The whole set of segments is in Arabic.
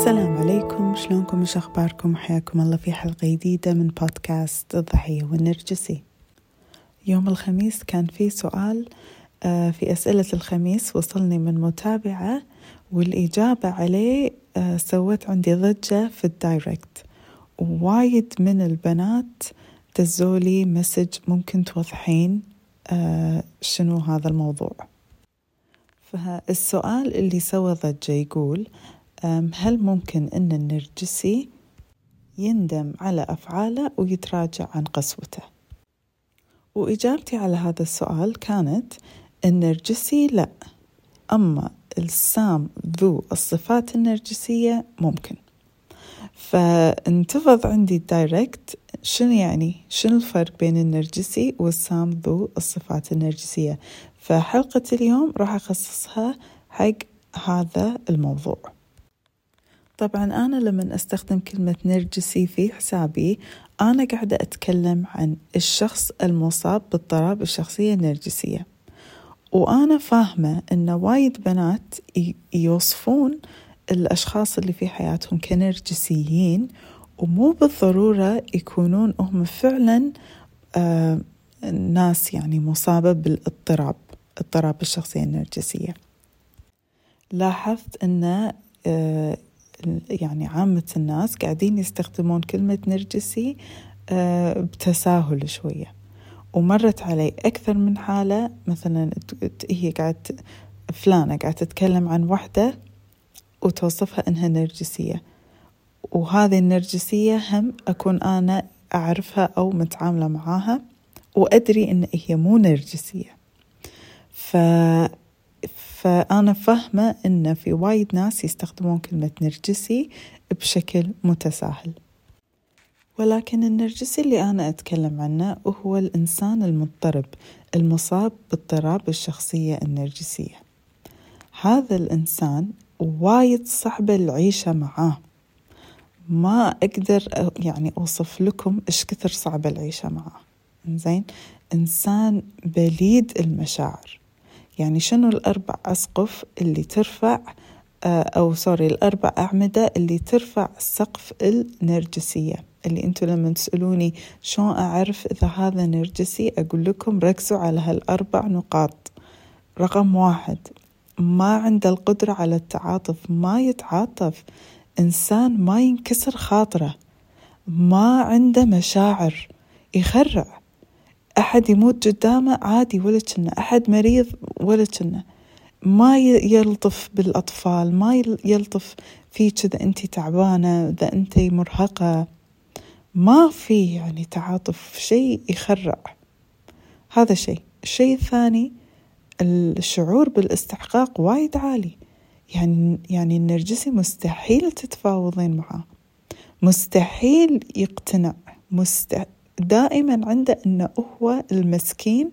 السلام عليكم، شلونكم؟ وش اخباركم؟ حياكم الله في حلقه جديده من بودكاست الضحيه والنرجسي. يوم الخميس كان في سؤال في اسئله الخميس وصلني من متابعه، والاجابه عليه سوت عندي ضجه في الدايركت، ووايد من البنات دزولي مسج ممكن توضحين شنو هذا الموضوع. فالسؤال اللي سوى ضجة يقول: هل ممكن أن النرجسي يندم على أفعاله ويتراجع عن قسوته؟ وإجابتي على هذا السؤال كانت: النرجسي لا، أما السام ذو الصفات النرجسية ممكن. فانتفض عندي الدايركت: شنو يعني؟ شنو الفرق بين النرجسي والسام ذو الصفات النرجسية؟ فحلقة اليوم راح أخصصها حق هذا الموضوع. طبعا أنا لما أستخدم كلمة نرجسي في حسابي، أنا قاعدة أتكلم عن الشخص المصاب باضطراب الشخصية النرجسية، وأنا فاهمة أن وايد بنات يوصفون الأشخاص اللي في حياتهم كنرجسيين، ومو بالضرورة يكونون هم فعلا الناس يعني مصابة بالاضطراب، اضطراب الشخصية النرجسية. لاحظت أن يعني عامة الناس قاعدين يستخدمون كلمة نرجسي بتساهل شوية، ومرت علي أكثر من حالة. مثلا هي فلانة قاعدة تتكلم عن وحدة وتوصفها أنها نرجسية، وهذه النرجسية هم أكون أنا أعرفها أو متعاملة معاها وأدري أن هي مو نرجسية. فأنا فاهمة أن في وايد ناس يستخدمون كلمة نرجسي بشكل متساهل، ولكن النرجسي اللي أنا أتكلم عنه هو الإنسان المضطرب المصاب باضطراب الشخصية النرجسية. هذا الإنسان وايد صعب العيشة معاه، ما أقدر يعني أوصف لكم إيش كثر صعب العيشة معاه. إنزين، إنسان بليد المشاعر. يعني شنو الأربع أسقف اللي ترفع أو سوري الأربع أعمدة اللي ترفع سقف النرجسية؟ اللي أنتوا لما تسألوني شلون أعرف إذا هذا نرجسي، أقول لكم ركزوا على هالأربع نقاط. رقم 1: ما عنده القدرة على التعاطف، ما يتعاطف، إنسان ما ينكسر خاطره، ما عنده مشاعر، يخرع. أحد يموت قدامه عادي ولا كنا، أحد مريض ولا كنا، ما يلطف بالأطفال، ما يلطف في كذا أنت تعبانة، إذا أنت مرهقة، ما في يعني تعاطف، شيء يخرع. هذا شيء. الشيء الثاني: الشعور بالاستحقاق وايد عالي. يعني النرجسي مستحيل تتفاوضين معاه، مستحيل يقتنع، دائما عنده أنه هو المسكين،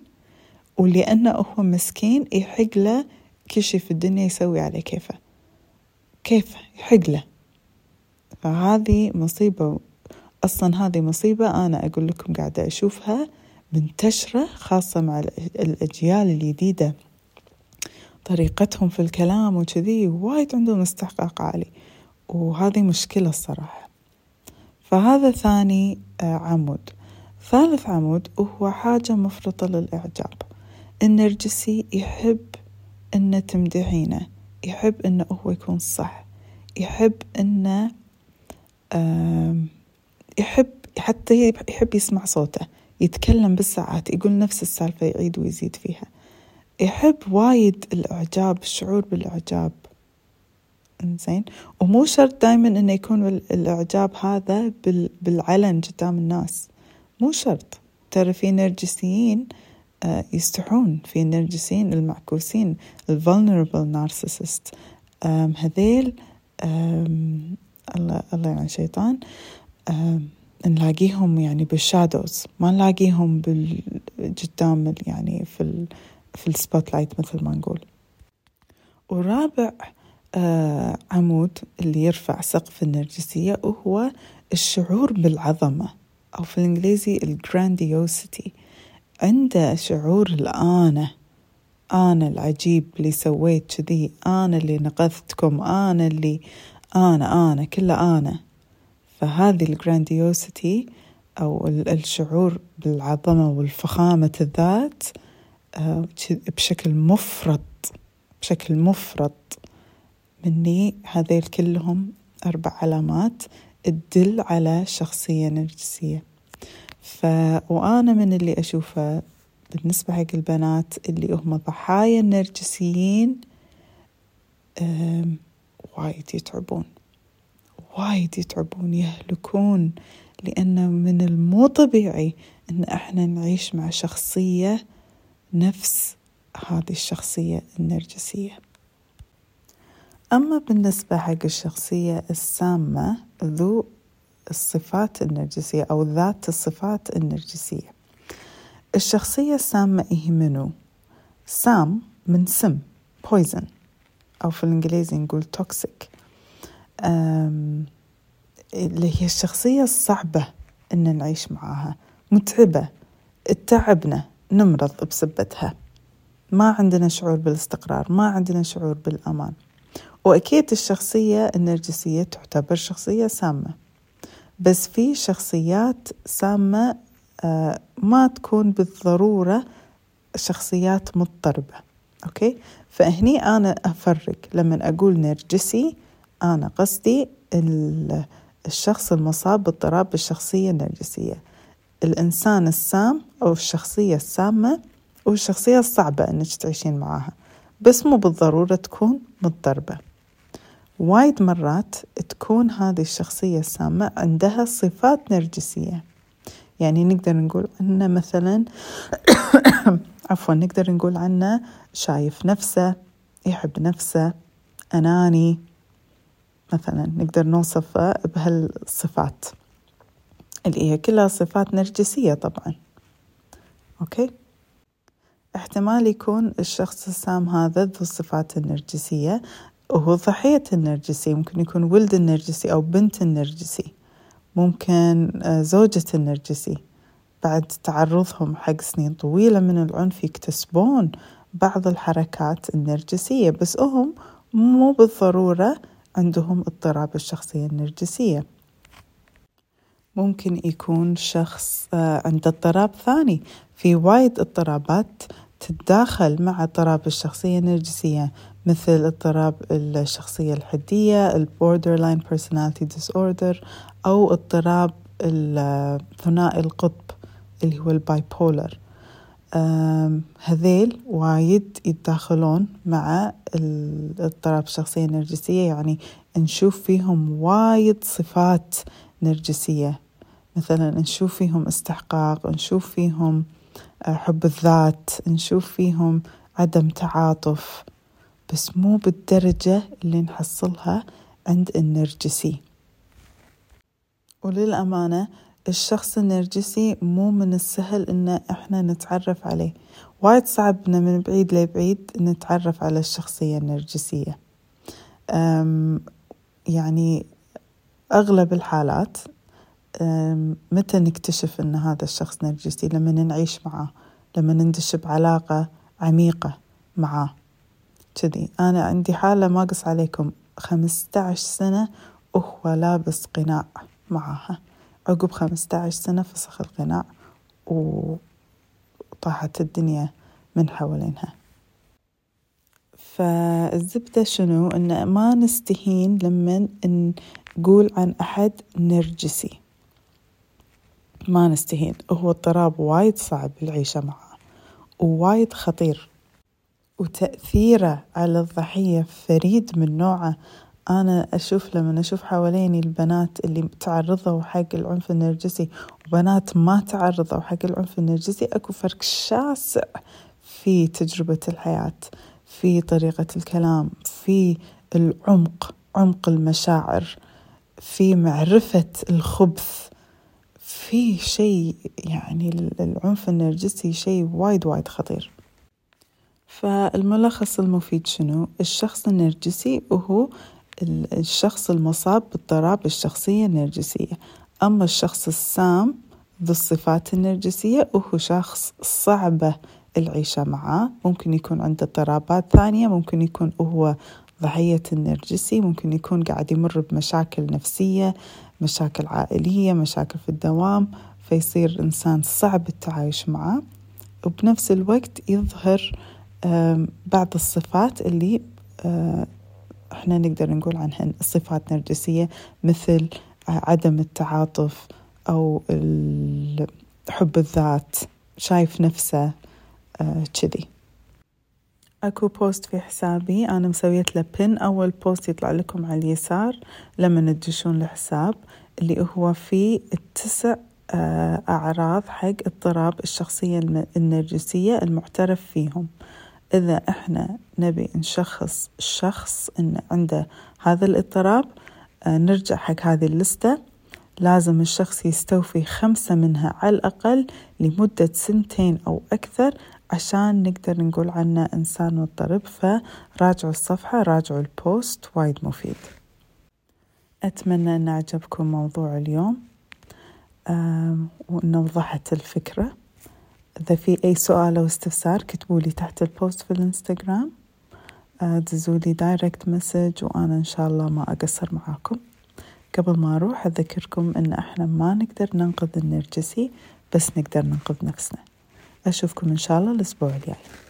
ولأنه هو مسكين يحق له كل شيء في الدنيا يسوي عليه كيفه يحق له. فهذه مصيبة، أصلا هذه مصيبة أنا أقول لكم قاعدة أشوفها منتشرة، خاصة مع الأجيال الجديدة، طريقتهم في الكلام وكذي وايد عندهم استحقاق عالي، وهذه مشكلة الصراحة. فهذا ثاني عمود. ثالث عمود هو حاجة مفرطة للإعجاب. النرجسي يحب أنه تمدحينه، يحب أنه هو يكون صح، يحب أنه حتى يحب يسمع صوته، يتكلم بالساعات، يقول نفس السالفة يعيد ويزيد فيها، يحب وايد الإعجاب، الشعور بالإعجاب. إنزين، ومو شرط دائما إنه يكون الإعجاب هذا بالعلن قدام الناس، مو شرط. ترى في نرجسيين يستحون، في نرجسيين المعكوسين، vulnerable narcissist، هذيل الله يعني شيطان، نلاقيهم يعني بالشادوز، ما نلاقيهم بالقدام، يعني في السبوت لايت مثل ما نقول. ورابع عمود اللي يرفع سقف النرجسية وهو الشعور بالعظمة، أو في الإنجليزي الجرانديوسيتي. عنده شعور الآنة، أنا العجيب اللي سويت كذي، أنا اللي نقذتكم، أنا اللي أنا كلها أنا. فهذه الجرانديوسيتي أو الشعور بالعظمة والفخامة الذات بشكل مفرط مني. هذيل كلهم 4 علامات تدل على شخصية نرجسية. وأنا من اللي أشوفه بالنسبة حق البنات اللي هم ضحايا النرجسيين وايد يتعبون يهلكون، لأنه من المو طبيعي أن احنا نعيش مع شخصية نفس هذه الشخصية النرجسية. أما بالنسبة حق الشخصية السامة ذو الصفات النرجسية أو ذات الصفات النرجسية، الشخصية السامة إيه منو؟ سام من سم، poison، أو في الإنجليزي نقول toxic، اللي هي الشخصية الصعبة إن نعيش معاها، متعبة، تعبنا، نمرض بسبتها، ما عندنا شعور بالاستقرار، ما عندنا شعور بالأمان. وأكيد الشخصية النرجسية تعتبر شخصية سامة، بس في شخصيات سامة ما تكون بالضرورة شخصيات مضطربة. أوكي، فهني أنا أفرق لما أقول نرجسي، أنا قصدي الشخص المصاب باضطراب الشخصية النرجسية، الإنسان السام أو الشخصية السامة، والشخصية الصعبة أنك تعيشين معاها، بس مو بالضرورة تكون مضطربة. وايد مرات تكون هذه الشخصية السامة عندها صفات نرجسية، يعني نقدر نقول عنه مثلا نقدر نقول عنه شايف نفسه، يحب نفسه، أناني مثلا، نقدر نوصفه بهالصفات اللي هي كلها صفات نرجسية طبعا. أوكي، احتمال يكون الشخص السام هذا ذو الصفات النرجسية وهو ضحية النرجسي، ممكن يكون ولد النرجسي أو بنت النرجسي، ممكن زوجة النرجسي. بعد تعرضهم حق سنين طويلة من العنف يكتسبون بعض الحركات النرجسية، بس هم مو بالضرورة عندهم اضطراب الشخصية النرجسية. ممكن يكون شخص عنده اضطراب ثاني، في وايد اضطرابات تتداخل مع اضطراب الشخصية النرجسية، مثل اضطراب الشخصية الحدية، البوردرلاين بيرسوناليتي ديسوردر، أو اضطراب الثنائي القطب اللي هو البايبولر. هذيل وايد يتداخلون مع اضطراب الشخصية النرجسية، يعني نشوف فيهم وايد صفات نرجسية، مثلا نشوف فيهم استحقاق، نشوف فيهم حب الذات، نشوف فيهم عدم تعاطف، بس مو بالدرجة اللي نحصلها عند النرجسي. وللأمانة الشخص النرجسي مو من السهل إن إحنا نتعرف عليه، وايد صعبنا من بعيد لبعيد نتعرف على الشخصية النرجسية. يعني أغلب الحالات متى نكتشف أن هذا الشخص نرجسي؟ لما نعيش معه، لما ندش بعلاقة عميقة معه كذي. أنا عندي حالة ما قص عليكم 15 سنة وهو لابس قناع معها، عقب 15 سنة فسخ القناع وطاحت الدنيا من حوالينها. فالزبدة شنو؟ إن ما نستهين لما نقول عن أحد نرجسي، ما نستهين، هو اضطراب وايد صعب العيشة معه ووايد خطير، وتأثيره على الضحية فريد من نوعه. أنا أشوف لما أشوف حواليني البنات اللي تعرضوا حق العنف النرجسي وبنات ما تعرضوا حق العنف النرجسي، أكو فرق شاسع في تجربة الحياة، في طريقة الكلام، في العمق، عمق المشاعر، في معرفة الخبث، في شيء. يعني العنف النرجسي شيء وايد خطير. فالملخص المفيد شنو؟ الشخص النرجسي وهو الشخص المصاب باضطراب الشخصية النرجسية. أما الشخص السام ذو الصفات النرجسية وهو شخص صعبة العيشة معه، ممكن يكون عنده اضطرابات ثانية، ممكن يكون هو ضحية النرجسي ممكن يكون قاعد يمر بمشاكل نفسية، مشاكل عائلية، مشاكل في الدوام، فيصير إنسان صعب التعايش معه، وبنفس الوقت يظهر بعض الصفات اللي احنا نقدر نقول عنهن صفات نرجسية، مثل عدم التعاطف أو حب الذات، شايف نفسه كذي. اكو بوست في حسابي انا مسويت له بين، اول بوست يطلع لكم على اليسار لما تدشون الحساب، اللي هو فيه 9 اعراض حق اضطراب الشخصية النرجسية المعترف فيهم. اذا احنا نبي نشخص الشخص ان عنده هذا الاضطراب، نرجع حق هذه اللستة. لازم الشخص يستوفي 5 منها على الأقل لمدة 2 أو أكثر عشان نقدر نقول عنه إنسان مضطرب. فراجعوا الصفحة، راجعوا البوست، وايد مفيد. أتمنى أن أعجبكم موضوع اليوم وأن وضحت الفكرة. إذا في أي سؤال أو استفسار كتبولي تحت البوست في الإنستغرام، دزولي دايركت مسج وأنا إن شاء الله ما أقصر معاكم. قبل ما أروح أذكركم إن إحنا ما نقدر ننقذ النرجسي، بس نقدر ننقذ نفسنا. أشوفكم إن شاء الله الأسبوع الجاي.